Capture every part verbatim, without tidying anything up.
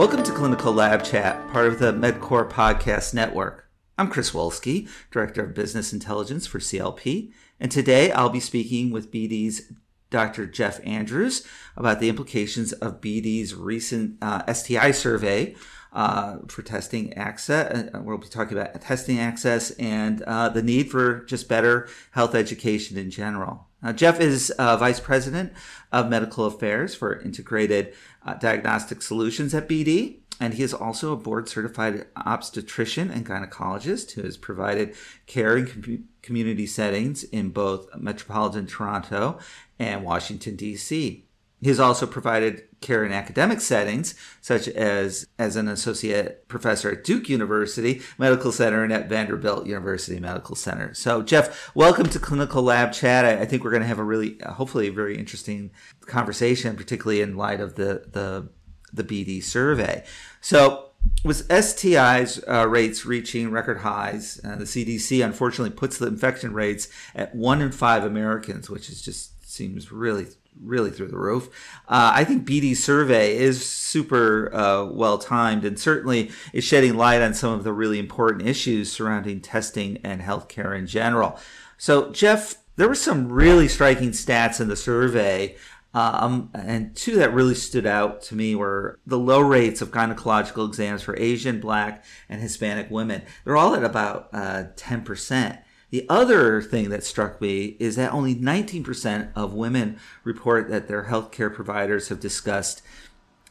Welcome to Clinical Lab Chat, part of the MedCore Podcast Network. I'm Chris Wolski, Director of Business Intelligence for C L P, and today I'll be speaking with B D's Doctor Jeff Andrews about the implications of B D's recent uh, S T I survey uh, for testing access. We'll be talking about testing access and uh, the need for just better health education in general. Now, Jeff is uh, Vice President of Medical Affairs for Integrated uh, Diagnostic Solutions at B D, and he is also a board-certified obstetrician and gynecologist who has provided care in com- community settings in both metropolitan Toronto and Washington, D C. He has also provided care in academic settings, such as as an associate professor at Duke University Medical Center and at Vanderbilt University Medical Center. So, Jeff, welcome to Clinical Lab Chat. I, I think we're going to have a really, hopefully, a very interesting conversation, particularly in light of the the, the B D survey. So, with S T Is uh, rates reaching record highs, uh, the C D C unfortunately puts the infection rates at one in five Americans, which is just seems really really through the roof. Uh, I think B D's survey is super uh, well-timed and certainly is shedding light on some of the really important issues surrounding testing and healthcare in general. So, Jeff, there were some really striking stats in the survey, um, and two that really stood out to me were the low rates of gynecological exams for Asian, Black, and Hispanic women. They're all at about uh, ten percent. The other thing that struck me is that only nineteen percent of women report that their healthcare providers have discussed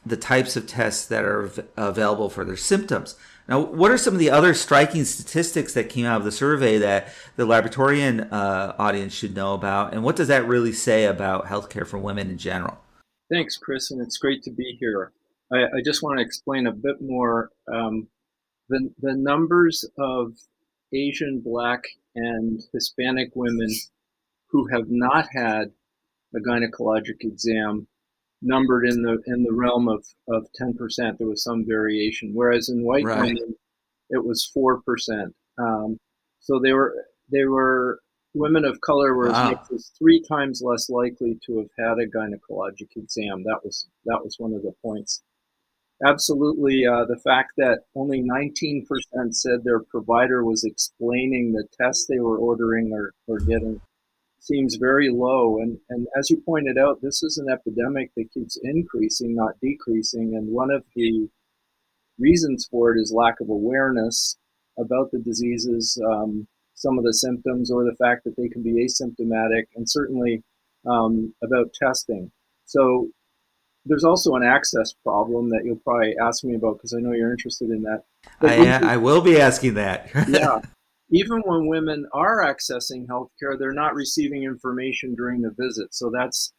the types of tests that are available for their symptoms. Now, what are some of the other striking statistics that came out of the survey that the Laboratorian uh, audience should know about, and what does that really say about healthcare for women in general? Thanks, Chris, and it's great to be here. I, I just want to explain a bit more um, the, the numbers of Asian, Black, and Hispanic women who have not had a gynecologic exam numbered in the in the realm of, of ten percent. There was some variation, whereas in white right. women, it was four percent. Um, so they were, they were women of color were wow. three times less likely to have had a gynecologic exam. That was, that was one of the points. Absolutely. Uh, the fact that only nineteen percent said their provider was explaining the tests they were ordering or, or getting seems very low. And, and as you pointed out, this is an epidemic that keeps increasing, not decreasing. And one of the reasons for it is lack of awareness about the diseases, um, some of the symptoms, or the fact that they can be asymptomatic, and certainly um, about testing. So there's also an access problem that you'll probably ask me about because I know you're interested in that. I, women, I will be asking that. Yeah. Even when women are accessing healthcare, they're not receiving information during the visit. So that's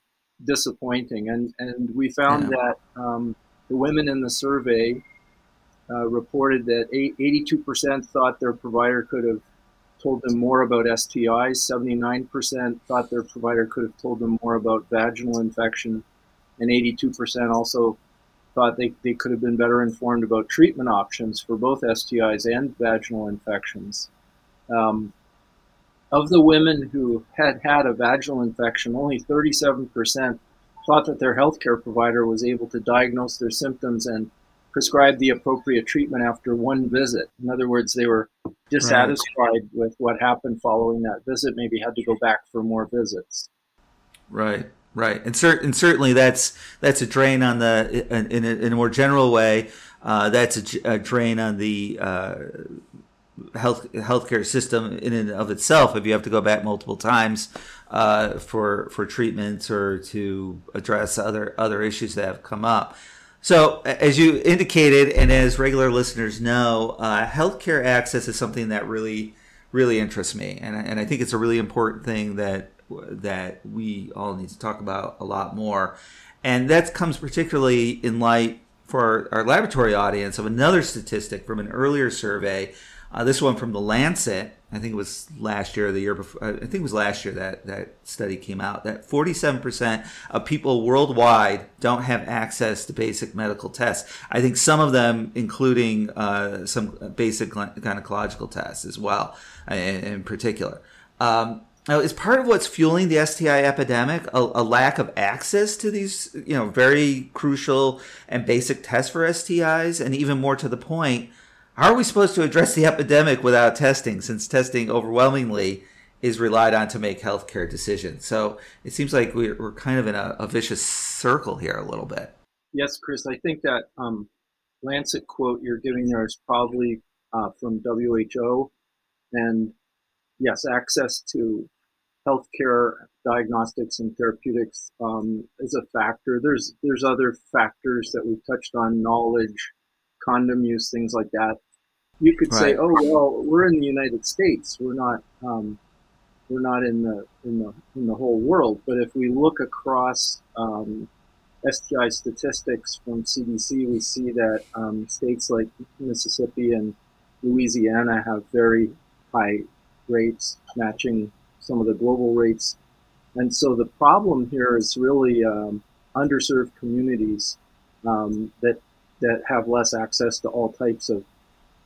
disappointing. And, and we found yeah. that um, the women in the survey uh, reported that eighty-two percent thought their provider could have told them more about S T Is. seventy-nine percent thought their provider could have told them more about vaginal infection. And eighty-two percent also thought they, they could have been better informed about treatment options for both S T Is and vaginal infections. Um, of the women who had had a vaginal infection, only thirty-seven percent thought that their healthcare provider was able to diagnose their symptoms and prescribe the appropriate treatment after one visit. In other words, they were dissatisfied right. with what happened following that visit, maybe had to go back for more visits. Right. Right, and, cert- and certainly that's that's a drain on the in a, in a more general way. Uh, that's a, a drain on the uh, health healthcare system in and of itself. If you have to go back multiple times uh, for for treatments or to address other other issues that have come up. So, as you indicated, and as regular listeners know, uh, healthcare access is something that really really interests me, and and I think it's a really important thing that. that we all need to talk about a lot more. And that comes particularly in light for our, our laboratory audience of another statistic from an earlier survey, uh, this one from The Lancet. I think it was last year or the year before, I think it was last year that that study came out, that forty-seven percent of people worldwide don't have access to basic medical tests. I think some of them, including uh, some basic gynecological tests as well, in, in particular. Um, Now, is part of what's fueling the S T I epidemic a, a lack of access to these, you know, very crucial and basic tests for S T Is? And even more to the point, how are we supposed to address the epidemic without testing, since testing overwhelmingly is relied on to make healthcare decisions? So it seems like we're, we're kind of in a, a vicious circle here a little bit. Yes, Chris, I think that um, Lancet quote you're giving there is probably uh, from W H O. And yes, access to healthcare, diagnostics, and therapeutics um, is a factor. There's there's other factors that we've touched on: knowledge, condom use, things like that. You could right. say, "Oh well, we're in the United States. We're not um, we're not in the in the in the whole world." But if we look across um, S T I statistics from C D C, we see that um, states like Mississippi and Louisiana have very high rates, matching some of the global rates. And so the problem here is really um, underserved communities um, that that have less access to all types of,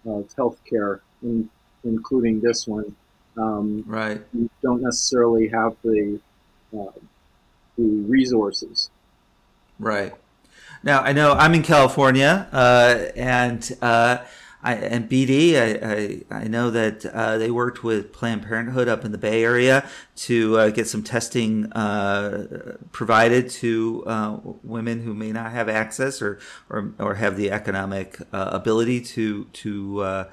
of healthcare, in, including this one. Um, right. You don't necessarily have the uh, the resources. Right. Now, I know I'm in California, uh, and uh, I, and B D, I, I, I know that uh, they worked with Planned Parenthood up in the Bay Area to uh, get some testing uh, provided to uh, women who may not have access or or, or have the economic uh, ability to to uh,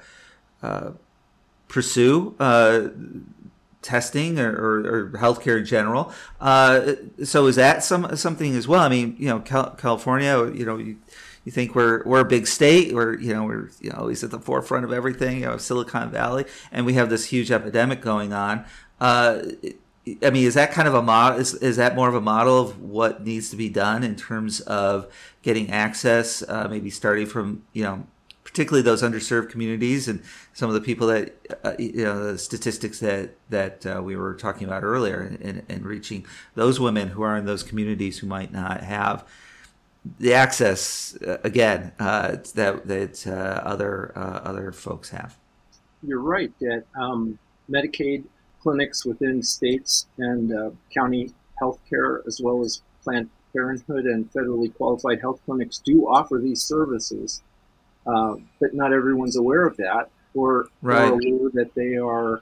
uh, pursue uh, testing or, or, or healthcare in general. Uh, so is that some something as well? I mean, you know, Cal- California, you know. You, You think we're we're a big state, we're you know we're you know always at the forefront of everything, you know, Silicon Valley, and we have this huge epidemic going on. Uh, I mean, is that kind of a model? Is is that more of a model of what needs to be done in terms of getting access? Uh, maybe starting from you know particularly those underserved communities and some of the people that uh, you know the statistics that that uh, we were talking about earlier, and and reaching those women who are in those communities who might not have the access uh, again uh, that that uh, other uh, other folks have. You're right that um, Medicaid clinics within states and uh, county healthcare, as well as Planned Parenthood and federally qualified health clinics, do offer these services, uh, but not everyone's aware of that, or, right. or aware that they are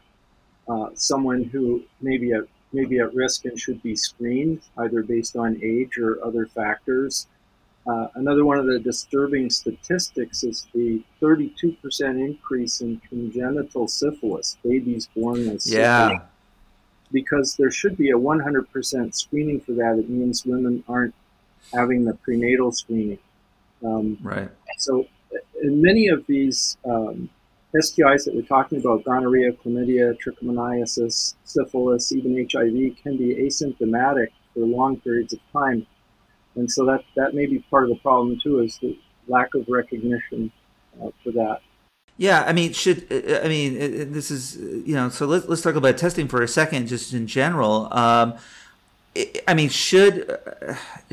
uh, someone who maybe at maybe at risk and should be screened either based on age or other factors. Uh, another one of the disturbing statistics is the thirty-two percent increase in congenital syphilis, babies born with yeah. syphilis. Because there should be a one hundred percent screening for that. It means women aren't having the prenatal screening. Um, right. So in many of these um, S T Is that we're talking about, gonorrhea, chlamydia, trichomoniasis, syphilis, even H I V, can be asymptomatic for long periods of time. And so that, that may be part of the problem, too, is the lack of recognition uh, for that. Yeah, I mean, should I mean, this is, you know, so let's, let's talk about testing for a second, just in general. Um, I mean, should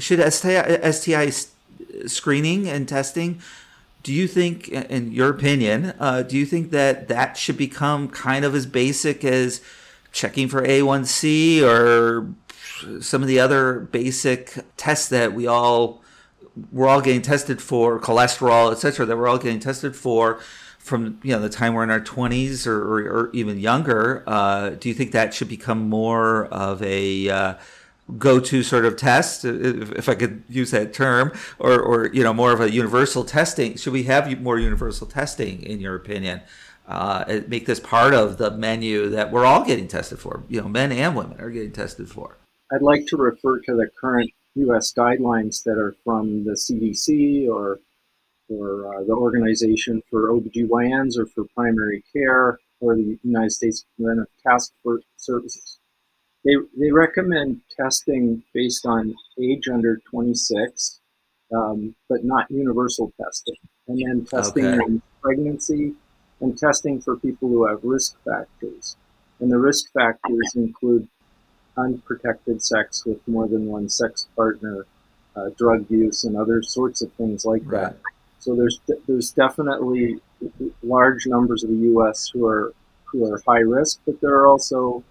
should S T I, S T I screening and testing, do you think, in your opinion, uh, do you think that that should become kind of as basic as checking for A one C or some of the other basic tests that we all we're all getting tested for, cholesterol, et cetera, that we're all getting tested for from you know the time we're in our twenties or, or, or even younger? Uh, do you think that should become more of a uh, go-to sort of test, if, if I could use that term, or, or you know more of a universal testing? Should we have more universal testing, in your opinion? Uh, make this part of the menu that we're all getting tested for. You know, men and women are getting tested for. I'd like to refer to the current U S guidelines that are from the C D C or or uh, the Organization for O B G Y Ns or for Primary Care or the United States Preventive Task Force Services. They they recommend testing based on age under twenty-six, um, but not universal testing. And then testing okay. in pregnancy and testing for people who have risk factors. And the risk factors include unprotected sex with more than one sex partner, uh, drug use, and other sorts of things like right. that. So there's de- there's definitely large numbers of the U S who are who are high risk, but there are also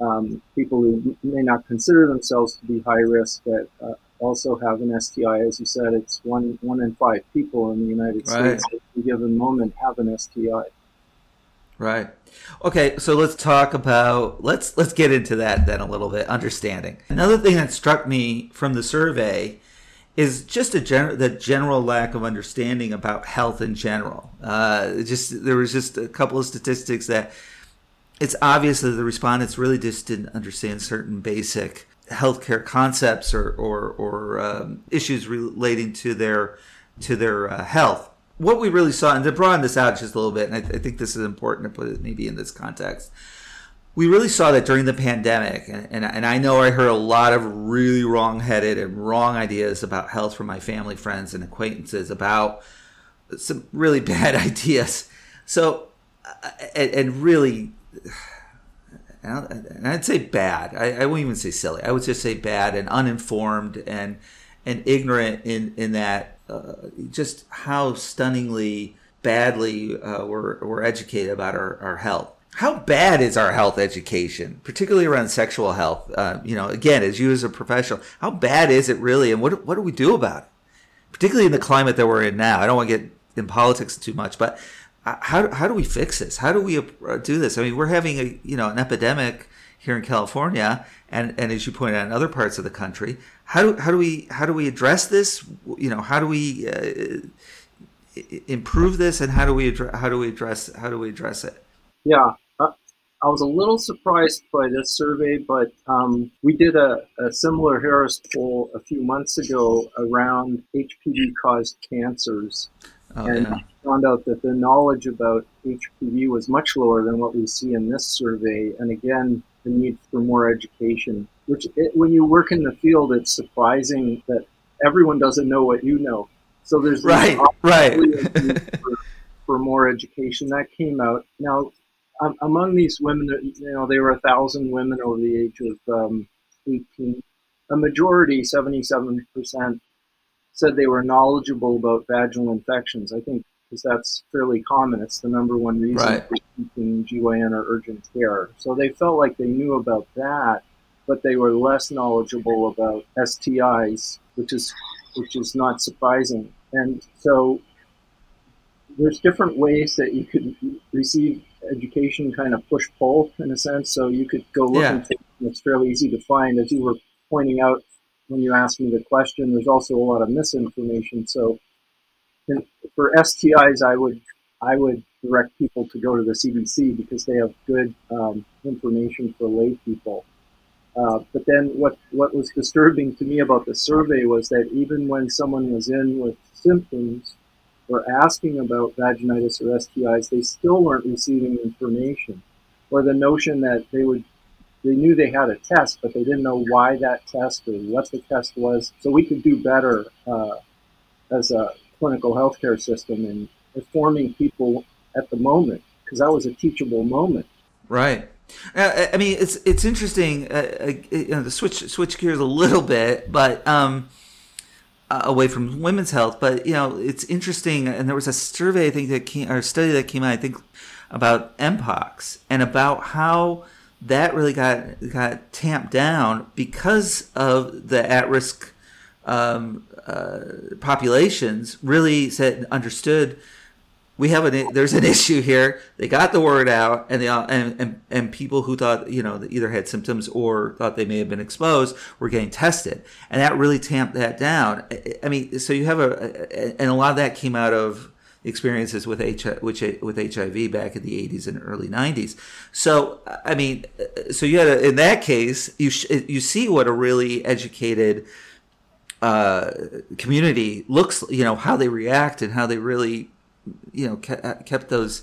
um, people who may not consider themselves to be high risk that uh, also have an S T I. As you said, it's one one in five people in the United States at any given moment have an S T I. Right. Okay, so let's talk about, let's let's get into that then a little bit, understanding. Another thing that struck me from the survey is just a gen- the general lack of understanding about health in general. Uh, just there was just a couple of statistics that it's obvious that the respondents really just didn't understand certain basic healthcare concepts or or, or um, issues relating to their to their uh, health. What we really saw, and to broaden this out just a little bit, and I, th- I think this is important to put it maybe in this context, we really saw that during the pandemic, and, and, and I know I heard a lot of really wrong-headed and wrong ideas about health from my family, friends, and acquaintances about some really bad ideas. So, and, and really, and I'd say bad. I, I wouldn't even say silly. I would just say bad and uninformed and and ignorant in, in that Uh, just how stunningly badly uh, we're, we're educated about our, our health. How bad is our health education, particularly around sexual health? Uh, you know, again, as you as a professional, how bad is it really, and what what do we do about it? Particularly in the climate that we're in now. I don't want to get in politics too much, but how how do we fix this? How do we do this? I mean, we're having a you know an epidemic here in California, and, and as you pointed out, in other parts of the country. How do how do we how do we address this? You know, how do we uh, improve this, and how do we address how do we address how do we address it? Yeah, I was a little surprised by this survey, but um, we did a, a similar Harris poll a few months ago around H P V-caused cancers, oh, and yeah. found out that the knowledge about H P V was much lower than what we see in this survey, and again, the need for more education, which it, when you work in the field, it's surprising that everyone doesn't know what you know. So there's right, right. for, for more education that came out. Now, um, among these women, you know, there were a thousand women over the age of um, eighteen. A majority, seventy-seven percent, said they were knowledgeable about vaginal infections. I think because that's fairly common. It's the number one reason right. for seeking G Y N or urgent care. So they felt like they knew about that, but they were less knowledgeable about S T Is, which is which is not surprising. And so there's different ways that you could receive education, kind of push-pull in a sense. So you could go look yeah. for it, and it's fairly easy to find. As you were pointing out when you asked me the question, there's also a lot of misinformation. So And for S T Is, I would I would direct people to go to the C D C because they have good um, information for lay people. Uh, but then what, what was disturbing to me about the survey was that even when someone was in with symptoms or asking about vaginitis or S T Is, they still weren't receiving information, or the notion that they would they knew they had a test, but they didn't know why that test or what the test was. So we could do better uh, as a clinical healthcare system and informing people at the moment, because that was a teachable moment. Right. I, I mean, it's it's interesting. Uh, uh, you know, the switch switch gears a little bit, but um, uh, away from women's health. But you know, it's interesting. And there was a survey I think that came, or a study that came out, I think, about M POX and about how that really got got tamped down because of the at-risk Um, uh, populations really said understood we have an there's an issue here. They got the word out, and they all, and, and and people who thought you know they either had symptoms or thought they may have been exposed were getting tested, and that really tamped that down. I, I mean, so you have a, a and a lot of that came out of experiences with H I V, which with H I V back in the eighties and early nineties. So I mean, so you had a, in that case you sh- you see what a really educated uh community looks, you know, how they react and how they really, you know, ke- kept those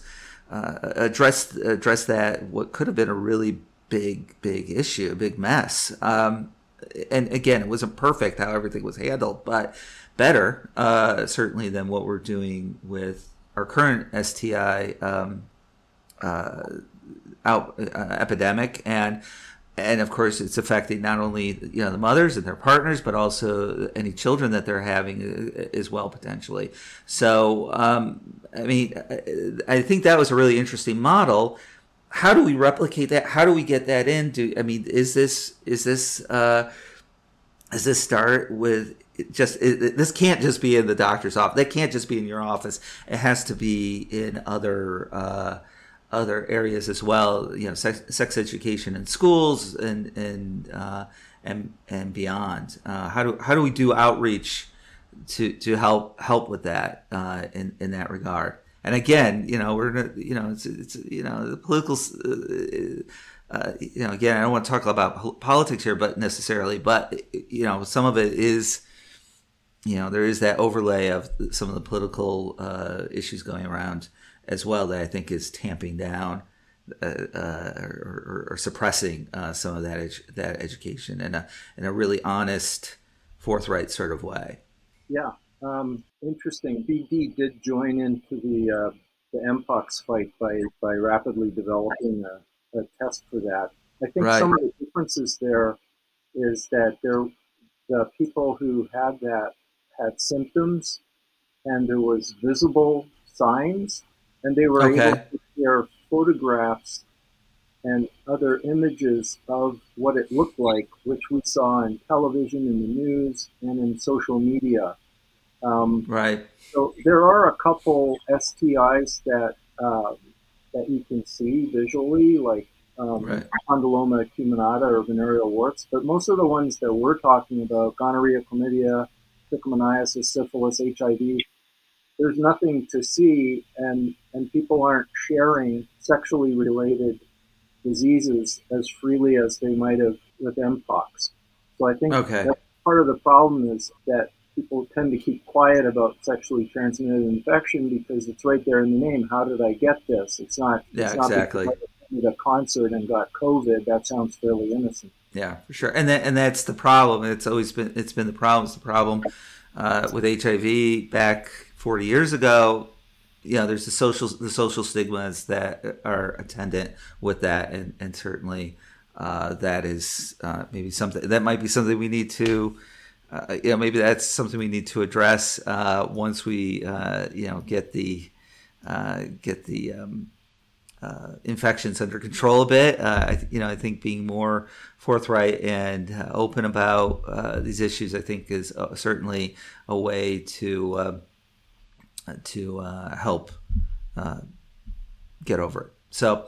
uh addressed address that what could have been a really big big issue, a big mess. Um and again, it wasn't perfect how everything was handled, but better uh certainly than what we're doing with our current S T I um uh out uh, epidemic. And And of course, it's affecting not only you know the mothers and their partners, but also any children that they're having as well potentially. So, um, I mean, I think that was a really interesting model. how do we replicate that? How do we get that in? Do, I mean, is this is this uh, does this start with just it, this can't just be in the doctor's office. That can't just be in your office. It has to be in other uh, other areas as well. You know, sex, sex education in schools and and uh, and and beyond. Uh, how do how do we do outreach to to help help with that uh, in in that regard? And again, you know, we're, you know, it's, it's, you know, the political, uh, uh, you know, again, I don't want to talk about politics here, but necessarily, but, you know, some of it is, you know, there is that overlay of some of the political uh, issues going around as well that I think is tamping down uh, uh, or, or suppressing uh, some of that edu- that education in a, in a really honest, forthright sort of way. Yeah. Um, interesting. B D did join into the, uh, the M pox fight by, by rapidly developing a, a test for that. I think right. Some of the differences there is that there, the people who had that had symptoms and there was visible signs and they were okay. able to share photographs and other images of what it looked like, which we saw in television, in the news, and in social media. Um, right. So there are a couple S T Is that uh, that you can see visually, like um, right. condyloma acuminata or venereal warts. But most of the ones that we're talking about, gonorrhea, chlamydia, trichomoniasis, syphilis, H I V, there's nothing to see, and, and people aren't sharing sexually related diseases as freely as they might have with M pox. So I think okay. that's part of the problem is that people tend to keep quiet about sexually transmitted infection because it's right there in the name. How did I get this? It's not, yeah, it's not exactly. because I attended a concert and got COVID. That sounds fairly innocent. Yeah, for sure. And that, and that's the problem. It's always been, it's been the problem. It's the problem uh, with H I V back forty years ago. You know, there's the social, the social stigmas that are attendant with that. And, and certainly uh, that is uh, maybe something that might be something we need to, Uh, you know, maybe that's something we need to address uh, once we, uh, you know, get the uh, get the um, uh, infections under control a bit. Uh, I th- you know, I think being more forthright and uh, open about uh, these issues, I think, is uh, certainly a way to uh, to uh, help uh, get over it. So.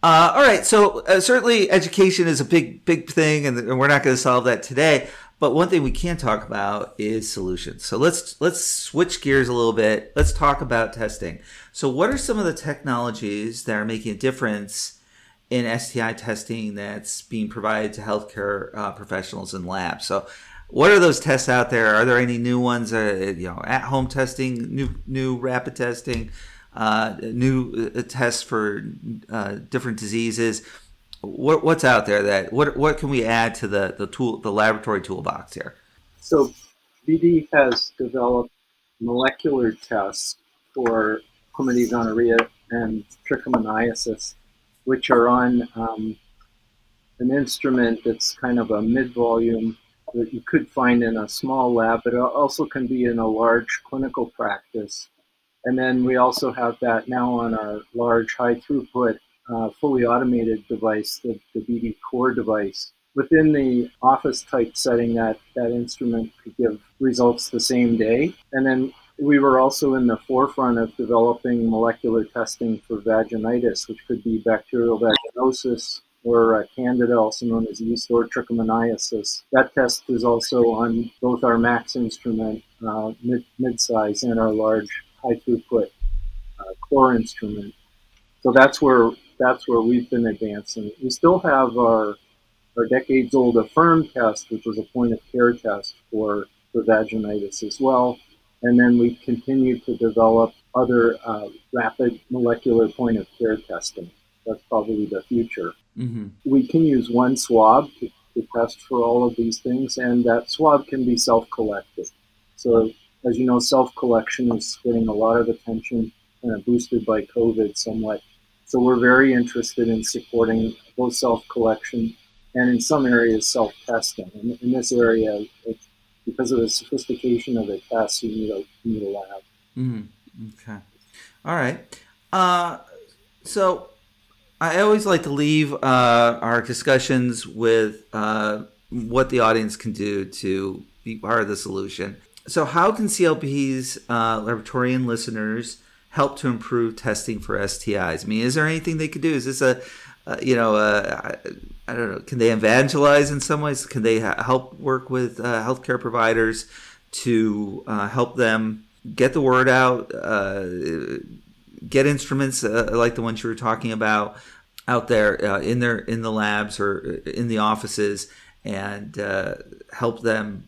Uh, all right. So uh, certainly education is a big, big thing, and, and we're not going to solve that today. But one thing we can talk about is solutions. So let's let's switch gears a little bit. Let's talk about testing. So what are some of the technologies that are making a difference in S T I testing that's being provided to healthcare uh, professionals and labs? So what are those tests out there? Are there any new ones? Uh, you know, at-home testing, new new rapid testing, uh, new uh, tests for uh, different diseases. What, what's out there that what what can we add to the, the tool the laboratory toolbox here? So B D has developed molecular tests for chlamydia, gonorrhea, and trichomoniasis, which are on um, an instrument that's kind of a mid-volume that you could find in a small lab, but it also can be in a large clinical practice. And then we also have that now on our large high-throughput Uh, fully automated device, the, the B D Core device. Within the office type setting, that, that instrument could give results the same day. And then we were also in the forefront of developing molecular testing for vaginitis, which could be bacterial vaginosis or uh, Candida, also known as yeast, or trichomoniasis. That test is also on both our Max instrument, uh, mid, mid-size, and our large high-throughput uh, Core instrument. So that's where that's where we've been advancing. We still have our our decades-old affirm test, which was a point-of-care test for, for vaginitis as well. And then we continue to develop other uh, rapid molecular point-of-care testing. That's probably the future. Mm-hmm. We can use one swab to, to test for all of these things, and that swab can be self-collected. So as you know, self-collection is getting a lot of attention, kind of boosted by COVID somewhat. So we're very interested in supporting both self-collection and in some areas self-testing. In, in this area, it, because of the sophistication of the tests, you need a, you need a lab. Mm, okay. All right. Uh, so I always like to leave uh, our discussions with uh, what the audience can do to be part of the solution. So how can C L P's uh, laboratorian listeners help to improve testing for S T Is? I mean, is there anything they could do? Is this a, uh, you know, uh, I, I don't know, can they evangelize in some ways? Can they ha- help work with uh, healthcare providers to uh, help them get the word out, uh, get instruments uh, like the ones you were talking about out there uh, in their in the labs or in the offices, and uh, help them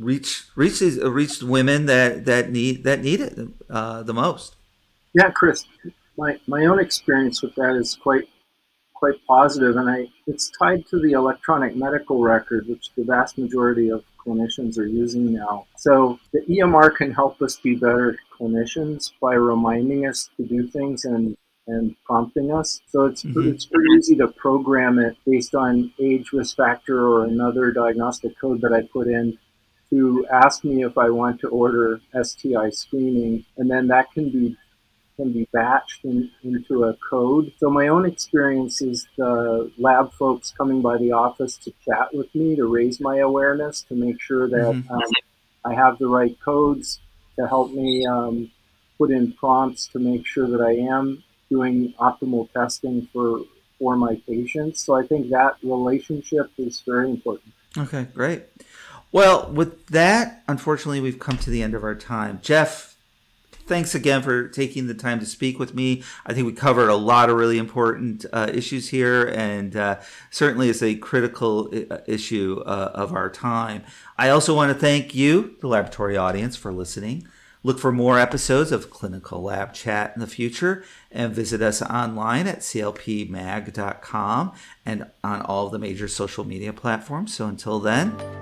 reach reach these, uh, reach women that, that need that need it uh, the most? Yeah, Chris, my my own experience with that is quite quite positive, and I it's tied to the electronic medical record, which the vast majority of clinicians are using now. So the E M R can help us be better clinicians by reminding us to do things and, and prompting us. So it's, mm-hmm. it's pretty easy to program it based on age, risk factor, or another diagnostic code that I put in to ask me if I want to order S T I screening. And then that can be can be batched in, into a code. So my own experience is the lab folks coming by the office to chat with me, to raise my awareness, to make sure that mm-hmm. um, I have the right codes to help me um, put in prompts to make sure that I am doing optimal testing for, for my patients. So I think that relationship is very important. Okay, great. Well, with that, unfortunately, we've come to the end of our time. Jeff, thanks again for taking the time to speak with me. I think we covered a lot of really important uh, issues here, and uh, certainly is a critical I- issue uh, of our time. I also want to thank you, the laboratory audience, for listening. Look for more episodes of Clinical Lab Chat in the future, and visit us online at C L P mag dot com and on all of the major social media platforms. So until then...